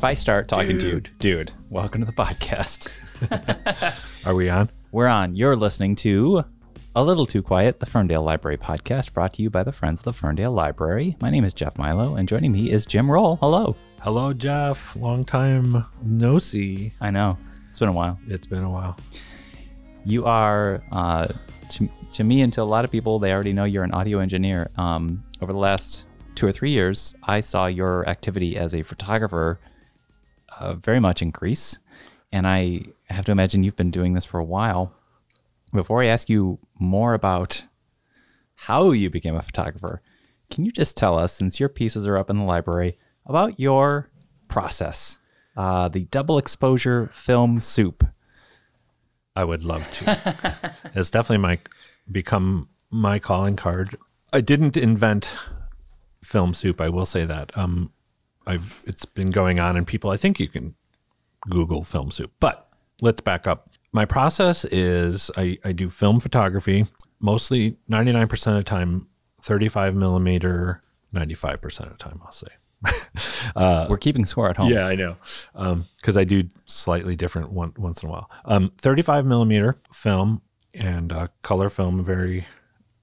If I start talking to you, dude, welcome to the podcast. Are we on? We're on. You're listening to A Little Too Quiet, the Ferndale Library podcast, brought to you by the Friends of the Ferndale Library. My name is Jeff Milo, and joining me is Jim Roll. Hello. Hello, Jeff. Long time no see. I know. It's been a while. It's been a while. You are, to me and to a lot of people, they already know you're an audio engineer. Over the last 2 or 3 years, I saw your activity as a photographer very much increase, and I have to imagine you've been doing this for a while. Before I ask you more about how you became a photographer, can you just tell us, since your pieces are up in the library, about your process, the double exposure film soup? I would love to. It's definitely become my calling card. I didn't invent film soup, I will say that. It's been going on, and people, I think you can Google film soup. But let's back up. My process is I do film photography, mostly 99% of the time, 35 millimeter, 95% of the time, I'll say. We're keeping score at home. Yeah, I know. Because I do slightly different once in a while. 35 millimeter film and color film vary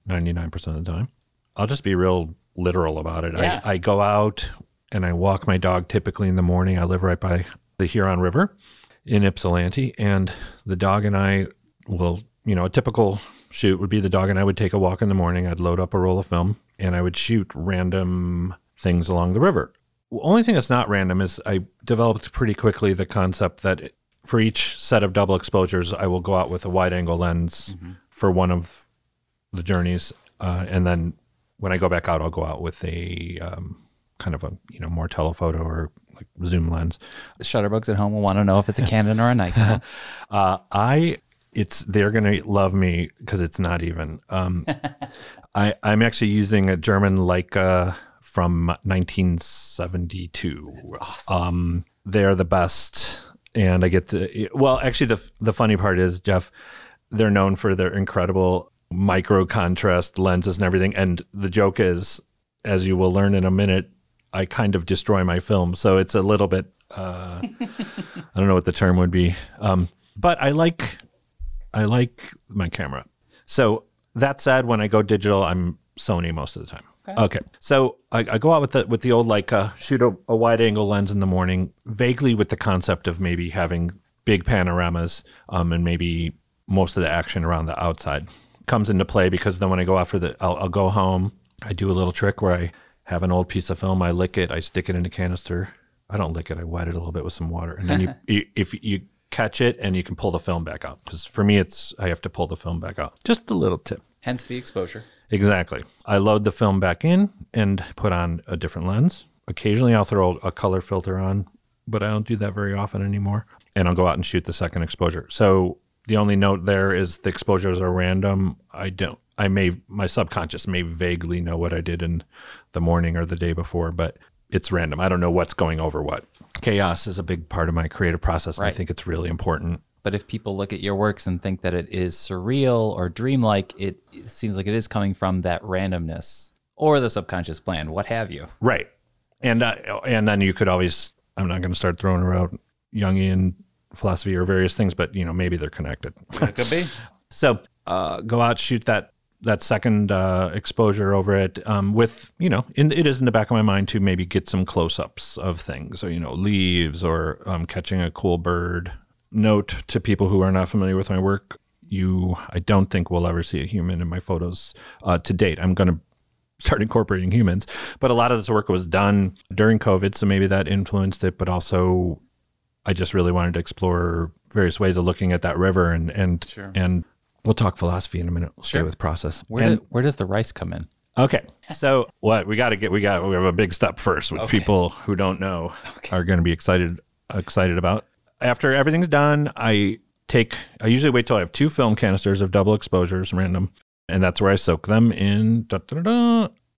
99% of the time. I'll just be real literal about it. Yeah. I go out and I walk my dog typically in the morning. I live right by the Huron River in Ypsilanti, and the dog and I will, a typical shoot would be the dog and I would take a walk in the morning. I'd load up a roll of film and I would shoot random things along the river. The only thing that's not random is I developed pretty quickly the concept that for each set of double exposures, I will go out with a wide angle lens for one of the journeys. And then when I go back out, I'll go out with a kind of a, more telephoto or like zoom lens. Shutterbugs at home will want to know if it's a Canon or a Nikon. They're going to love me because it's not even. I'm actually using a German Leica from 1972. That's awesome. They're the best. And I get the funny part is, Jeff, they're known for their incredible micro contrast lenses and everything. And the joke is, as you will learn in a minute, I kind of destroy my film. So it's a little bit, I don't know what the term would be. But I like my camera. So that said, when I go digital, I'm Sony most of the time. Okay. So I go out with the old Leica, shoot a wide angle lens in the morning, vaguely with the concept of maybe having big panoramas, and maybe most of the action around the outside comes into play, because then when I go out I'll go home. I do a little trick where I have an old piece of film. I lick it. I stick it in a canister. I don't lick it. I wet it a little bit with some water. And then you if you catch it, and you can pull the film back out. Because for me, I have to pull the film back out. Just a little tip. Hence the exposure. Exactly. I load the film back in and put on a different lens. Occasionally, I'll throw a color filter on, but I don't do that very often anymore. And I'll go out and shoot the second exposure. So the only note there is the exposures are random. My subconscious may vaguely know what I did in the morning or the day before, but it's random. I don't know what's going over what. Chaos is a big part of my creative process. Right. And I think it's really important. But if people look at your works and think that it is surreal or dreamlike, it seems like it is coming from that randomness or the subconscious plan, what have you. Right. And then you could always, I'm not going to start throwing around Jungian philosophy or various things, but maybe they're connected. It could be. So go out, shoot that second exposure over it with, it is in the back of my mind to maybe get some close-ups of things, or, leaves or catching a cool bird. Note to people who are not familiar with my work, I don't think we'll ever see a human in my photos to date. I'm going to start incorporating humans, but a lot of this work was done during COVID, so maybe that influenced it, but also I just really wanted to explore various ways of looking at that river and sure. And we'll talk philosophy in a minute. We'll stay with process. Where does the rice come in? Okay. So what we have a big step first, which people who don't know are going to be excited about. After everything's done, I usually wait till I have two film canisters of double exposures, random, and that's where I soak them in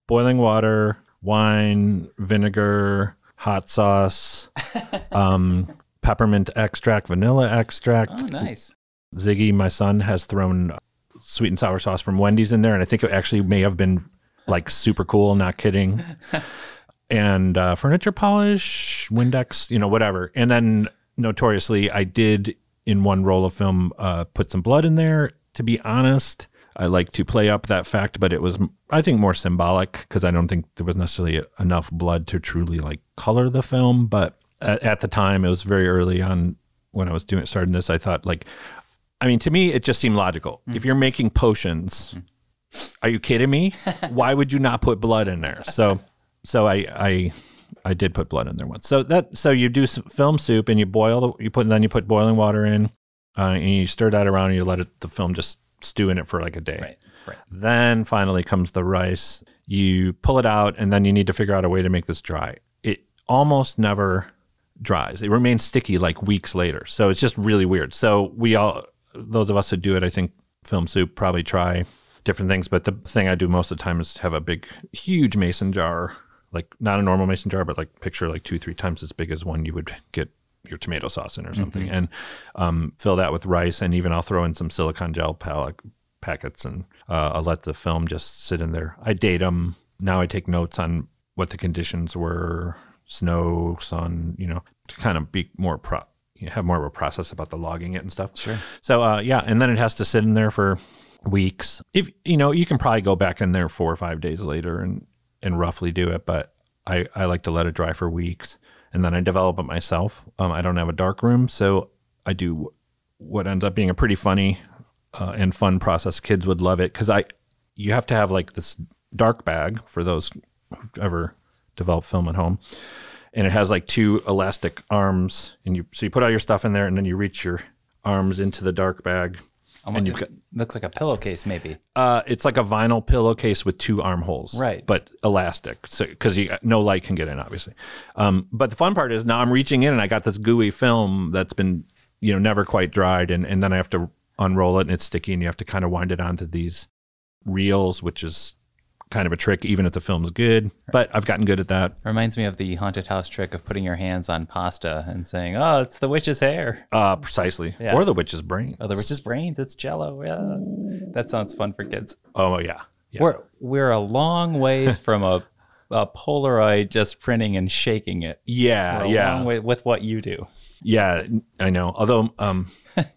boiling water, wine, vinegar, hot sauce, peppermint extract, vanilla extract. Oh, nice. Ziggy, my son, has thrown sweet and sour sauce from Wendy's in there, and I think it actually may have been like super cool, not kidding. and furniture polish, Windex, whatever. And then notoriously, I did in one roll of film put some blood in there. To be honest, I like to play up that fact, but it was, I think, more symbolic because I don't think there was necessarily enough blood to truly like color the film. But at the time, it was very early on when I was starting this. I thought to me, it just seemed logical. Mm. If you're making potions, are you kidding me? Why would you not put blood in there? So I did put blood in there once. So you do some film soup and you put boiling water in, and you stir that around and you let the film just stew in it for like a day. Right. Then finally comes the rice. You pull it out and then you need to figure out a way to make this dry. It almost never dries. It remains sticky like weeks later. So it's just really weird. So those of us who do it, I think film soup probably try different things. But the thing I do most of the time is have a big, huge mason jar, like not a normal mason jar, but like picture like 2-3 times as big as one you would get your tomato sauce in or something, mm-hmm. and fill that with rice. And even I'll throw in some silicone gel packets and I'll let the film just sit in there. I date them. Now I take notes on what the conditions were, snow, sun, to kind of be more have more of a process about the logging it and stuff. Sure. So, and then it has to sit in there for weeks. If you can probably go back in there 4 or 5 days later and roughly do it, but I like to let it dry for weeks. And then I develop it myself. I don't have a dark room, so I do what ends up being a pretty funny and fun process. Kids would love it because you have to have like this dark bag for those who've ever developed film at home. And it has like 2 elastic arms. And you put all your stuff in there and then you reach your arms into the dark bag. Almost, and looks like a pillowcase, maybe. It's like a vinyl pillowcase with 2 armholes, right? But elastic, so because no light can get in, obviously. But the fun part is now I'm reaching in and I got this gooey film that's been, never quite dried, and then I have to unroll it and it's sticky, and you have to kind of wind it onto these reels, which is kind of a trick, even if the film's good. But I've gotten good at that. Reminds me of the haunted house trick of putting your hands on pasta and saying, "Oh, it's the witch's hair." Precisely. Yeah. Or the witch's brains. Oh, the witch's brains. It's Jell-O. Yeah. That sounds fun for kids. Oh yeah. We're a long ways from a Polaroid just printing and shaking it. Yeah, yeah. Long way with what you do. Yeah, I know. Although,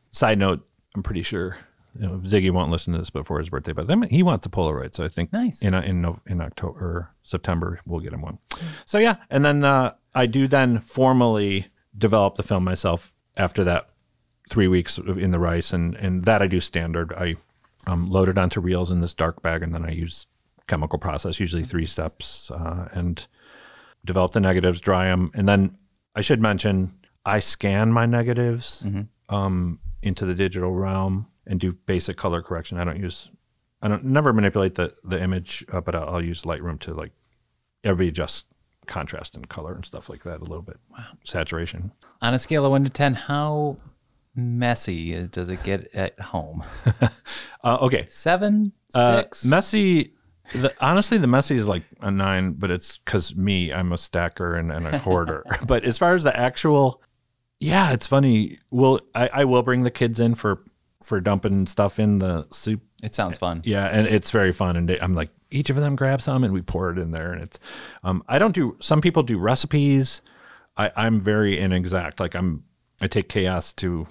side note, I'm pretty sure. Ziggy won't listen to this before his birthday, but he wants a Polaroid, so I think nice. in October or September we'll get him one. So yeah, and then I do then formally develop the film myself after that 3 weeks in the rice, and that I do standard. I load it onto reels in this dark bag, and then I use chemical process, usually 3 steps, and develop the negatives, dry them, and then I should mention I scan my negatives into the digital realm. And do basic color correction. I never manipulate the image, but I'll use Lightroom to like everybody adjust contrast and color and stuff like that a little bit. Wow. Saturation. On a scale of 1 to 10, how messy does it get at home? Okay. 7, 6. Messy. Honestly, the messy is like a 9, but it's because I'm a stacker and a hoarder. But as far as the actual, yeah, it's funny. Well, I will bring the kids in for dumping stuff in the soup. It sounds fun. Yeah, and it's very fun. And I'm like, each of them grab some and we pour it in there. And it's, some people do recipes. I'm very inexact. Like I take chaos to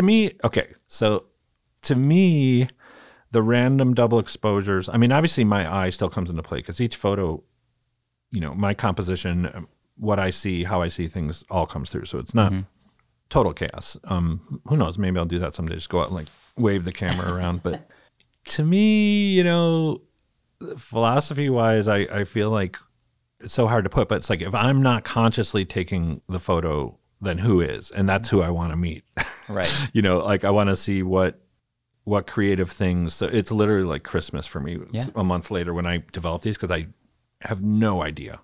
me. Okay. So to me, the random double exposures, obviously my eye still comes into play because each photo, my composition, what I see, how I see things all comes through. So it's not, total chaos. Who knows? Maybe I'll do that someday. Just go out and like wave the camera around. But to me, philosophy wise, I feel like it's so hard to put, but it's like if I'm not consciously taking the photo, then who is? And that's who I want to meet. Right. I want to see what creative things. So it's literally like Christmas for me. Yeah. A month later when I developed these, because I have no idea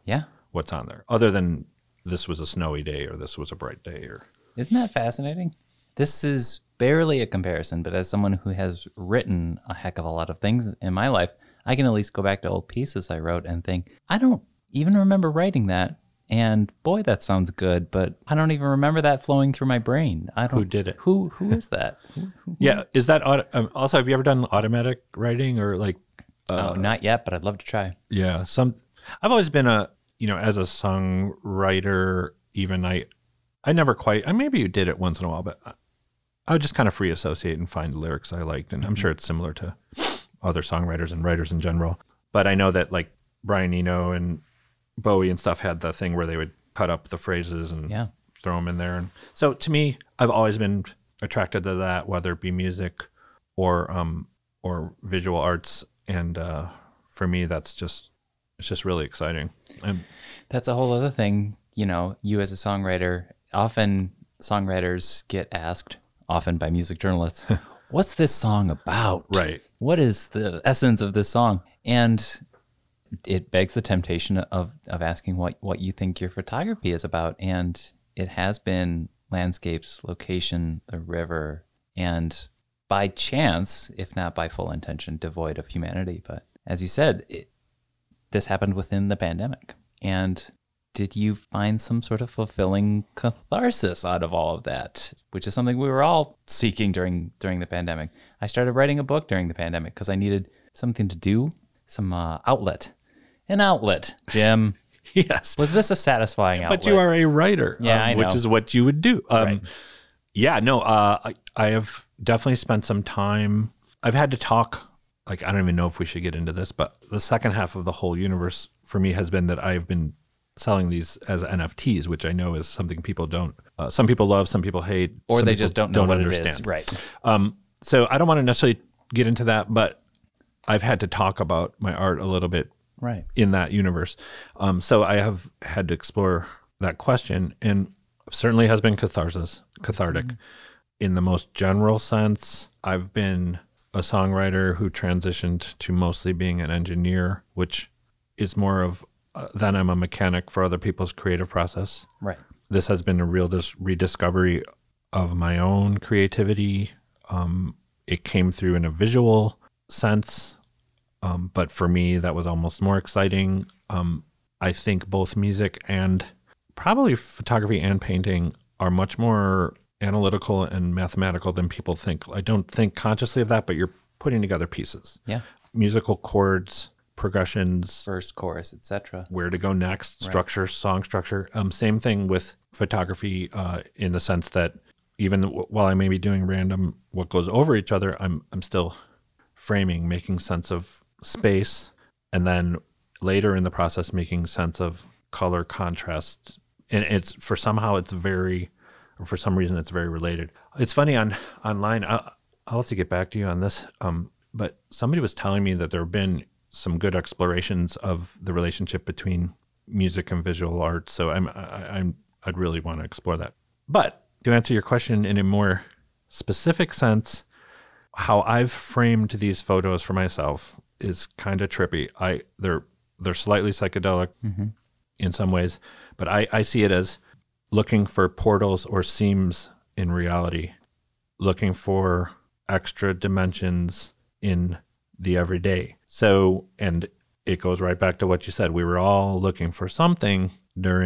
what's on there other than this was a snowy day or this was a bright day or. Isn't that fascinating? This is barely a comparison, but as someone who has written a heck of a lot of things in my life, I can at least go back to old pieces I wrote and think, I don't even remember writing that. And boy, that sounds good, but I don't even remember that flowing through my brain. Who did it? Who is that? Yeah. Is that also, have you ever done automatic writing or like? Not yet, but I'd love to try. Yeah. I've always been you know, as a songwriter, even I never quite, maybe you did it once in a while, but I would just kind of free associate and find lyrics I liked. And I'm sure it's similar to other songwriters and writers in general. But I know that like Brian Eno and Bowie and stuff had the thing where they would cut up the phrases and throw them in there. And so to me, I've always been attracted to that, whether it be music or visual arts. And for me, it's just really exciting. And that's a whole other thing. You know, you as a songwriter, often songwriters get asked, often by music journalists, what's this song about? Right. What is the essence of this song? And it begs the temptation of asking what you think your photography is about. And it has been landscapes, location, the river, and by chance, if not by full intention, devoid of humanity. But as you said, this happened within the pandemic. And did you find some sort of fulfilling catharsis out of all of that, which is something we were all seeking during the pandemic? I started writing a book during the pandemic because I needed something to do, some outlet. An outlet, Jim. Yes. Was this a satisfying outlet? But you are a writer, I know. Which is what you would do. Right. Yeah, no, I have definitely spent some time. I've had to talk, like, I don't even know if we should get into this, but the second half of the whole universe for me has been that I've been selling these as NFTs, which I know is something people don't, some people love, some people hate, or they just don't know what understand. It is. Right. So I don't want to necessarily get into that, but I've had to talk about my art a little bit in that universe. So I have had to explore that question, and certainly has been cathartic in the most general sense. I've been a songwriter who transitioned to mostly being an engineer, which is more of, then I'm a mechanic for other people's creative process. Right. This has been a real rediscovery of my own creativity. It came through in a visual sense, but for me, that was almost more exciting. I think both music and probably photography and painting are much more analytical and mathematical than people think. I don't think consciously of that, but you're putting together pieces. Yeah. Musical chords, progressions, first chorus, etc., where to go next, song structure. Same thing with photography, in the sense that even while I may be doing random what goes over each other, I'm still framing, making sense of space, and then later in the process making sense of color contrast. And for some reason it's very related. It's funny online. I'll have to get back to you on this, but somebody was telling me that there have been some good explorations of the relationship between music and visual art. So I'd really want to explore that. But to answer your question in a more specific sense, how I've framed these photos for myself is kind of trippy. They're slightly psychedelic in some ways, but I see it as looking for portals or seams in reality, looking for extra dimensions in the everyday. So, and it goes right back to what you said. We were all looking for something we're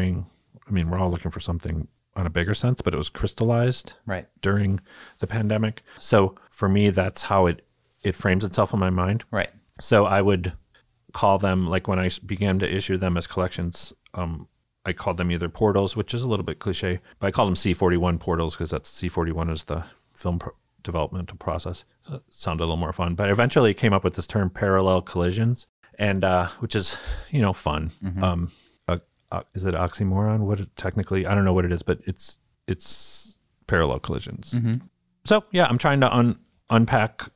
all looking for something on a bigger sense, but it was crystallized during the pandemic. So for me, that's how it frames itself in my mind. Right. So I would call them, like when I began to issue them as collections, I called them either portals, which is a little bit cliche, but I call them C41 portals because that's C41 is the film developmental process. So it sounded a little more fun, but eventually came up with this term parallel collisions, and which is, you know, fun. Is it oxymoron? Technically, I don't know what it is, but it's parallel collisions. So yeah, I'm trying to unpack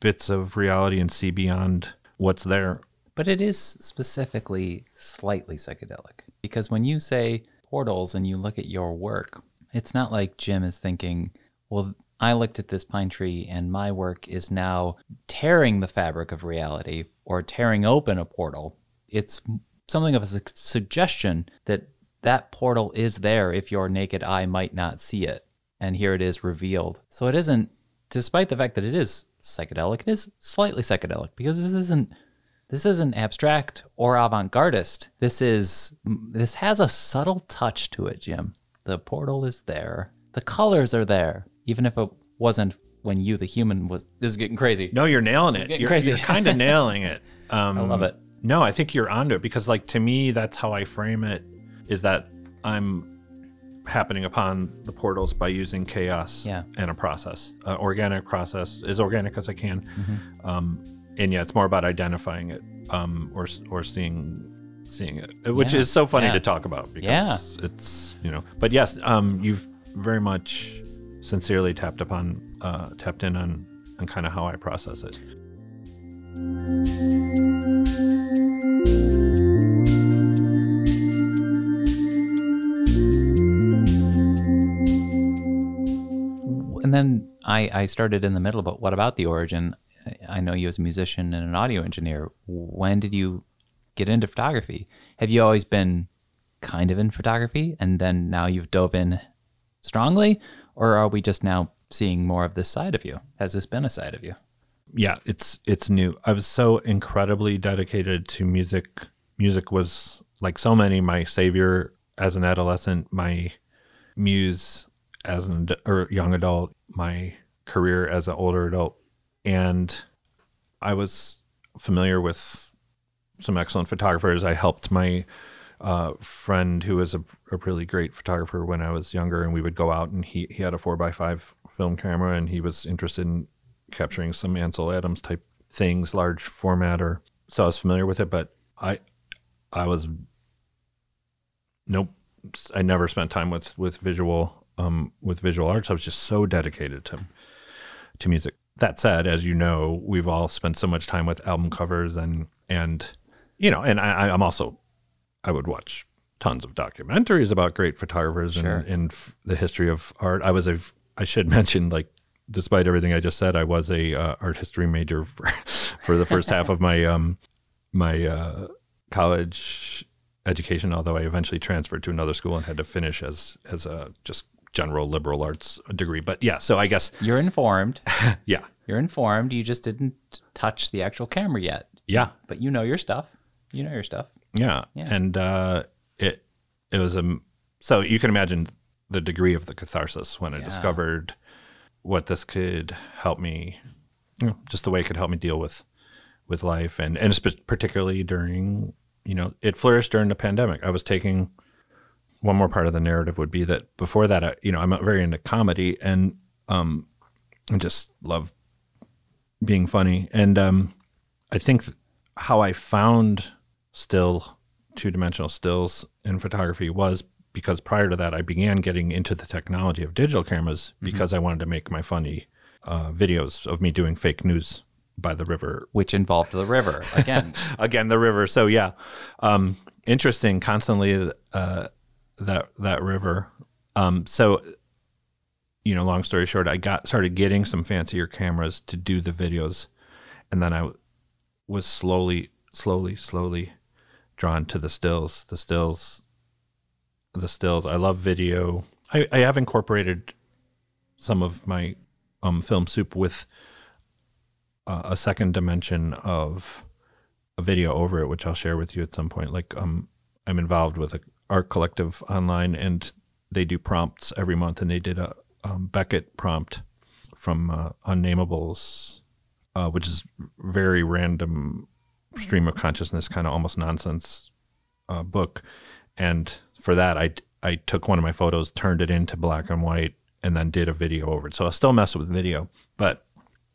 bits of reality and see beyond what's there. But it is specifically slightly psychedelic, because when you say portals and you look at your work, it's not like Jim is thinking, well, I looked at this pine tree and my work is now tearing the fabric of reality or tearing open a portal. It's something of a suggestion that portal is there if your naked eye might not see it. And here it is revealed. So it isn't, despite the fact that it is psychedelic, it is slightly psychedelic, because this isn't abstract or avant-gardist. This has a subtle touch to it, Jim. The portal is there. The colors are there. Even if it wasn't when you, the human, was... This is getting crazy. No, you're nailing it. You're kind of nailing it. I love it. No, I think you're onto it, because like, to me, that's how I frame it, is that I'm happening upon the portals by using chaos and a process, organic process, as organic as I can. Mm-hmm. And yeah, it's more about identifying it, or seeing it, which is so funny to talk about, because it's, you know, but yes, you've very much sincerely tapped in on kind of how I process it. And then I started in the middle, but what about the origin? I know you as a musician and an audio engineer. When did you get into photography? Have you always been kind of in photography, and then now you've dove in strongly, or are we just now seeing more of this side of you? Has this been a side of you? Yeah, it's new. I was so incredibly dedicated to music. Music was, like so many, my savior as an adolescent, my muse as an young adult, my career as an older adult. And I was familiar with some excellent photographers. I helped my friend who was a really great photographer when I was younger, and we would go out, and he had a 4x5 film camera, and he was interested in capturing some Ansel Adams type things, large format, or so I was familiar with it, but I never spent time with visual arts. I was just so dedicated to music. That said, as you know, we've all spent so much time with album covers and you know, and I would watch tons of documentaries about great photographers and the history of art. I should mention, like, despite everything I just said, I was a art history major for the first half of my my college education, although I eventually transferred to another school and had to finish as a just general liberal arts degree. But yeah, so I guess you're informed. Yeah, you're informed. You just didn't touch the actual camera yet. Yeah, but you know your stuff. Yeah, yeah. And it was so you can imagine the degree of the catharsis when I discovered what this could help me, you know, just the way it could help me deal with life, and particularly during, you know, it flourished during the pandemic. I was taking one more part of the narrative would be that before that, I, you know, I'm very into comedy, and I just love being funny, and I think how I found two-dimensional stills in photography was because prior to that, I began getting into the technology of digital cameras because I wanted to make my funny videos of me doing fake news by the river. Which involved the river, again. The river. So yeah, interesting, constantly that river. So, you know, long story short, I started getting some fancier cameras to do the videos. And then I was slowly drawn to the stills. I love video. I have incorporated some of my film soup with a second dimension of a video over it, which I'll share with you at some point. Like, I'm involved with an art collective online, and they do prompts every month, and they did a Beckett prompt from Unnamables, which is very random stream of consciousness, kind of almost nonsense book. And for that, I took one of my photos, turned it into black and white, and then did a video over it. So I still mess with video, but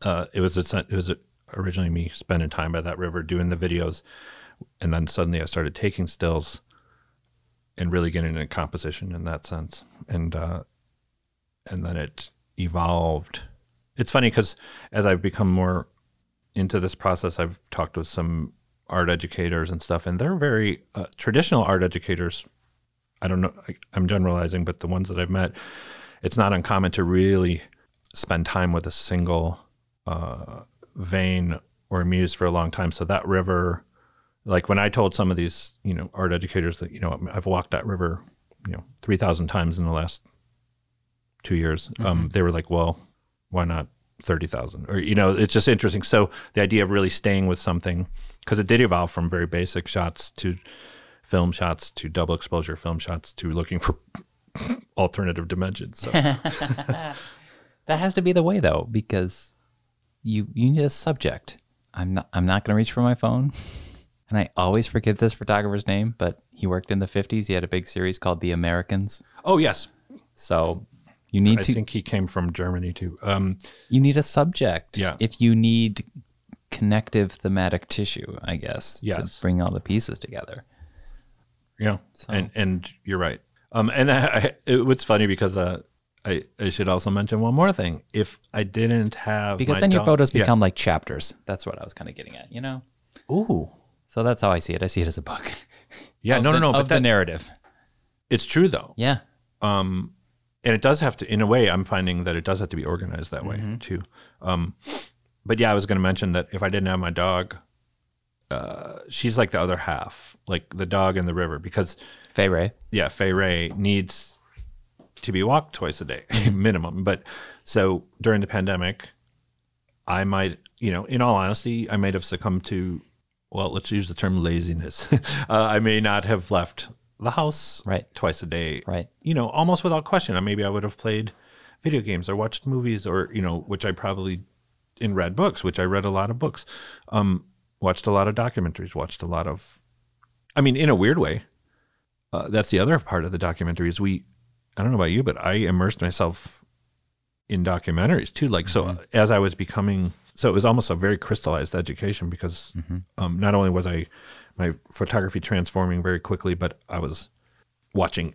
it was originally me spending time by that river doing the videos, and then suddenly I started taking stills and really getting into composition in that sense, and then it evolved. It's funny because as I've become more into this process, I've talked with some art educators and stuff, and they're very traditional art educators. I don't know, I'm generalizing, but the ones that I've met, it's not uncommon to really spend time with a single vein or muse for a long time. So that river, like when I told some of these, you know, art educators that, you know, I've walked that river, you know, 3,000 times in the last 2 years, they were like, well, why not 30,000? Or, you know, it's just interesting. So the idea of really staying with something, because it did evolve from very basic shots to film shots to double exposure film shots to looking for alternative dimensions. So. That has to be the way, though, because you need a subject. I'm not going to reach for my phone. and I always forget this photographer's name, but he worked in the 50s. He had a big series called The Americans. Oh, yes. So you need I think he came from Germany too. You need a subject. Yeah. If you need connective thematic tissue, I guess. Yes. To bring all the pieces together. Yeah. So. And you're right. And it's funny because I should also mention one more thing. If I didn't have your photos become like chapters. That's what I was kind of getting at, you know? Ooh. So that's how I see it. I see it as a book. Yeah, but the narrative. It's true though. Yeah. And it does have to, in a way, I'm finding that it does have to be organized that way too. But yeah, I was going to mention that if I didn't have my dog, she's like the other half, like the dog in the river, because Fay Wray. Yeah, Fay Wray needs to be walked twice a day minimum. But so during the pandemic, I might, in all honesty, I might have succumbed to, well, let's use the term laziness. I may not have left the house twice a day, almost without question. Maybe I would have played video games or watched movies or, which I probably in read books, which I read a lot of books, watched a lot of documentaries, in a weird way. That's the other part of the documentaries. I don't know about you, but I immersed myself in documentaries too. As I was becoming, so it was almost a very crystallized education because not only was my photography transforming very quickly, but I was watching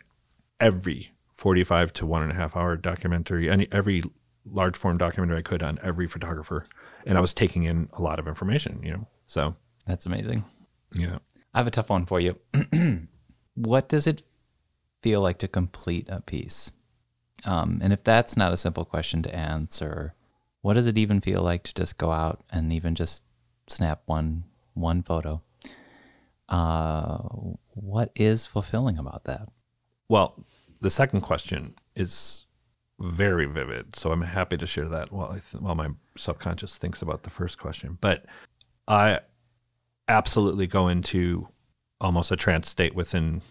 every 45 to 1.5 hour documentary, every large form documentary I could on every photographer. And I was taking in a lot of information, so. That's amazing. Yeah. I have a tough one for you. What does it feel like to complete a piece? And if that's not a simple question to answer, what does it even feel like to just go out and even just snap one photo? What is fulfilling about that? Well, the second question is very vivid, so I'm happy to share that while my subconscious thinks about the first question. But I absolutely go into almost a trance state within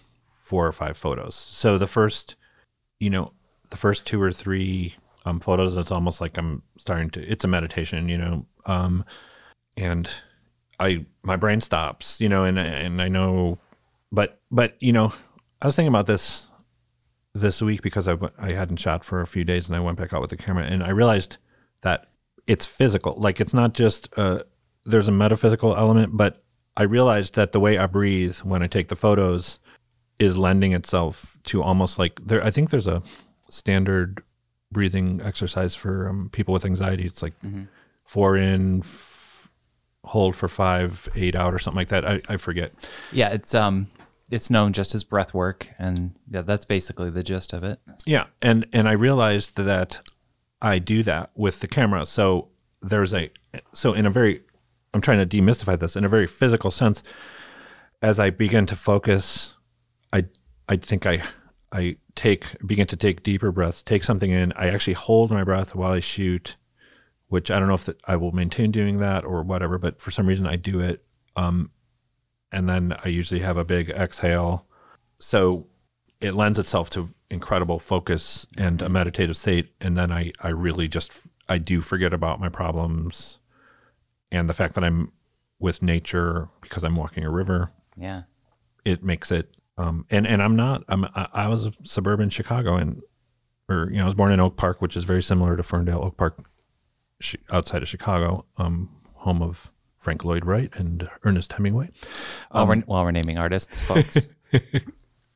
4 or 5 photos. So the first 2 or 3 photos, it's almost like I'm starting to, it's a meditation, and my brain stops, and I know, but I was thinking about this week because I hadn't shot for a few days and I went back out with the camera and I realized that it's physical. Like it's not just, there's a metaphysical element, but I realized that the way I breathe when I take the photos is lending itself to almost like I think there's a standard breathing exercise for people with anxiety. It's like 4 in, hold for 5, 8 out or something like that. I forget. Yeah, it's known just as breath work, and yeah, that's basically the gist of it. Yeah, and I realized that I do that with the camera. So I'm trying to demystify this in a very physical sense. As I begin to focus, I think I begin to take deeper breaths, take something in. I actually hold my breath while I shoot, which I don't know if I will maintain doing that or whatever, but for some reason I do it. And then I usually have a big exhale. So it lends itself to incredible focus and a meditative state. And then I really just, I do forget about my problems and the fact that I'm with nature because I'm walking a river. Yeah. It makes it, and I was a suburban Chicago I was born in Oak Park, which is very similar to Ferndale. Oak Park outside of Chicago, home of Frank Lloyd Wright and Ernest Hemingway. While we're naming artists, folks,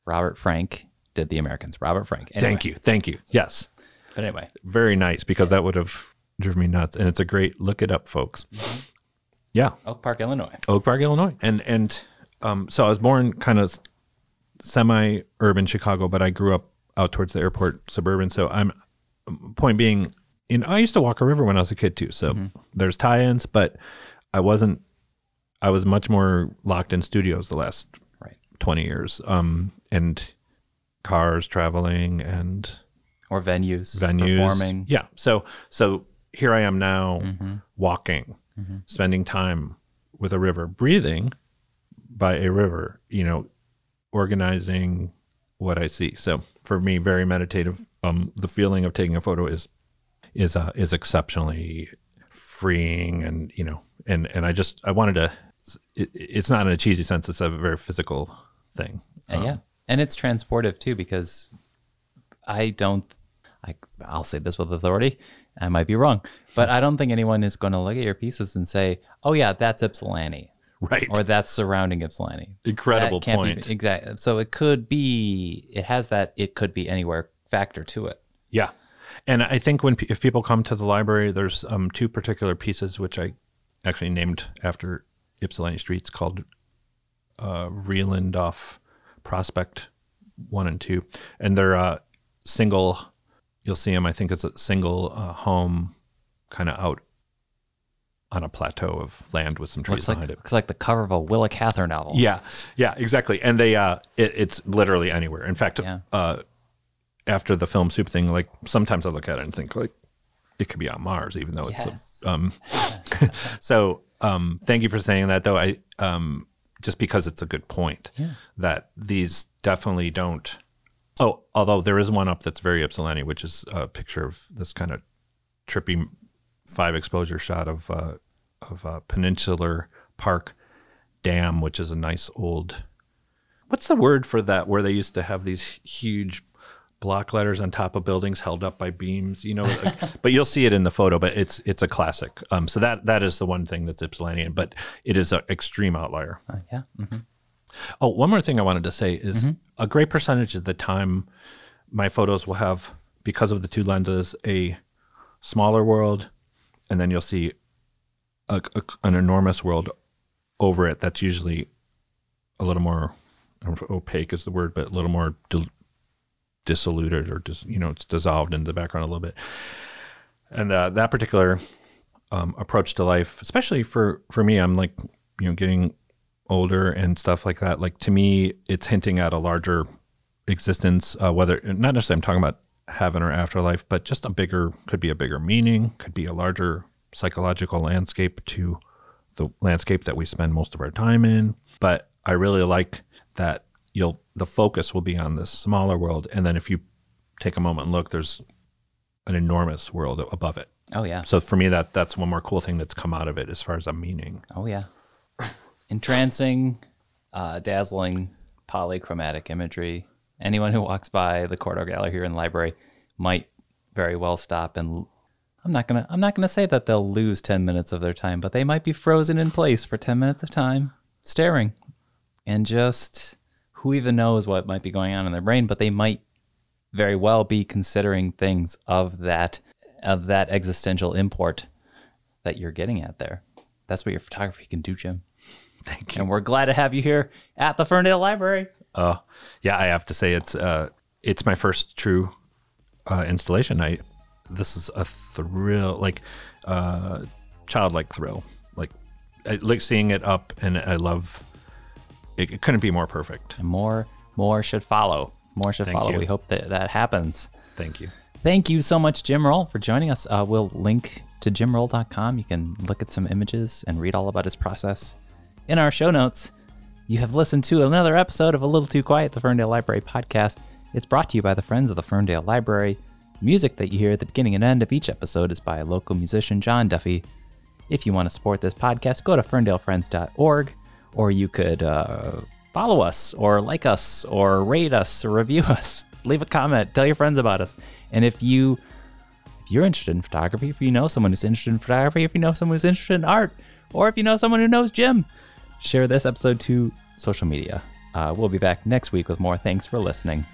Robert Frank did The Americans. Robert Frank. Anyway. Thank you. Yes. But anyway. Very nice, because that would have driven me nuts. And it's a great, look it up, folks. Mm-hmm. Yeah. Oak Park, Illinois. And so I was born kind of semi-urban Chicago, but I grew up out towards the airport, suburban. So point being, I used to walk a river when I was a kid too. So there's tie-ins, but I was much more locked in studios the last 20 years. And cars traveling or venues performing. Yeah. So here I am now walking, spending time with a river, breathing by a river, organizing what I see. So for me, very meditative. The feeling of taking a photo is exceptionally freeing, and I wanted to it's not in a cheesy sense. It's a very physical thing. Yeah. And it's transportive too, because I'll say this with authority. I might be wrong, but I don't think anyone is going to look at your pieces and say, oh yeah, that's Ypsilanti. Right. Or that's surrounding Ypsilanti. Incredible point. Exactly. So it could be anywhere factor to it. Yeah. And I think if people come to the library, there's two particular pieces, which I actually named after Ypsilanti streets, called Realand Off Prospect 1 and 2. And they're single, you'll see them, I think it's a single home kind of out on a plateau of land with some trees behind it. It's like the cover of a Willa Cather novel. Yeah, yeah, exactly. And they, it's literally anywhere. In fact, after the Film Soup thing, like sometimes I look at it and think like it could be on Mars, even though it's thank you for saying that, though. I just because it's a good point that these definitely don't. Oh, although there is one up that's very Ypsilanti, which is a picture of this kind of trippy 5 exposure shot of Peninsular Park Dam, which is a nice old, what's the word for that, where they used to have these huge block letters on top of buildings held up by beams, you know, like, but you'll see it in the photo, but it's a classic. So that is the one thing that's Ypsilantian, but it is an extreme outlier. Yeah. Mm-hmm. Oh, one more thing I wanted to say is a great percentage of the time my photos will have, because of the 2 lenses, a smaller world, and then you'll see an enormous world over it that's usually a little more, I don't know if opaque is the word, but a little more dissoluted or just, you know, it's dissolved into the background a little bit. And that particular approach to life, especially for me, I'm like, you know, getting older and stuff like that. Like, to me, it's hinting at a larger existence, whether, not necessarily I'm talking about heaven or afterlife, but just could be a bigger meaning, could be a larger psychological landscape to the landscape that we spend most of our time in. But I really like that the focus will be on this smaller world. And then if you take a moment and look, there's an enormous world above it. Oh yeah. So for me, that's one more cool thing that's come out of it as far as a meaning. Oh yeah. Entrancing, dazzling, polychromatic imagery. Anyone who walks by the corridor gallery here in the library might very well stop, and I'm not gonna say that they'll lose 10 minutes of their time, but they might be frozen in place for 10 minutes of time, staring, and just who even knows what might be going on in their brain, but they might very well be considering things of that existential import that you're getting at there. That's what your photography can do, Jim. Thank you. And we're glad to have you here at the Ferndale Library. Yeah, I have to say it's my first true installation. This is a thrill, like childlike thrill. Like, I like seeing it up, and I love it. It couldn't be more perfect. And more should follow. More should follow. We hope that happens. Thank you. Thank you so much, Jim Roll, for joining us. We'll link to jimroll.com. You can look at some images and read all about his process in our show notes. You have listened to another episode of A Little Too Quiet, the Ferndale Library podcast. It's brought to you by the Friends of the Ferndale Library. Music that you hear at the beginning and end of each episode is by local musician John Duffy. If you want to support this podcast, go to ferndalefriends.org, or you could follow us, or like us, or rate us, or review us. Leave a comment, tell your friends about us. And if you're interested in photography, if you know someone who's interested in photography, if you know someone who's interested in art, or if you know someone who knows Jim, share this episode to social media. We'll be back next week with more. Thanks for listening.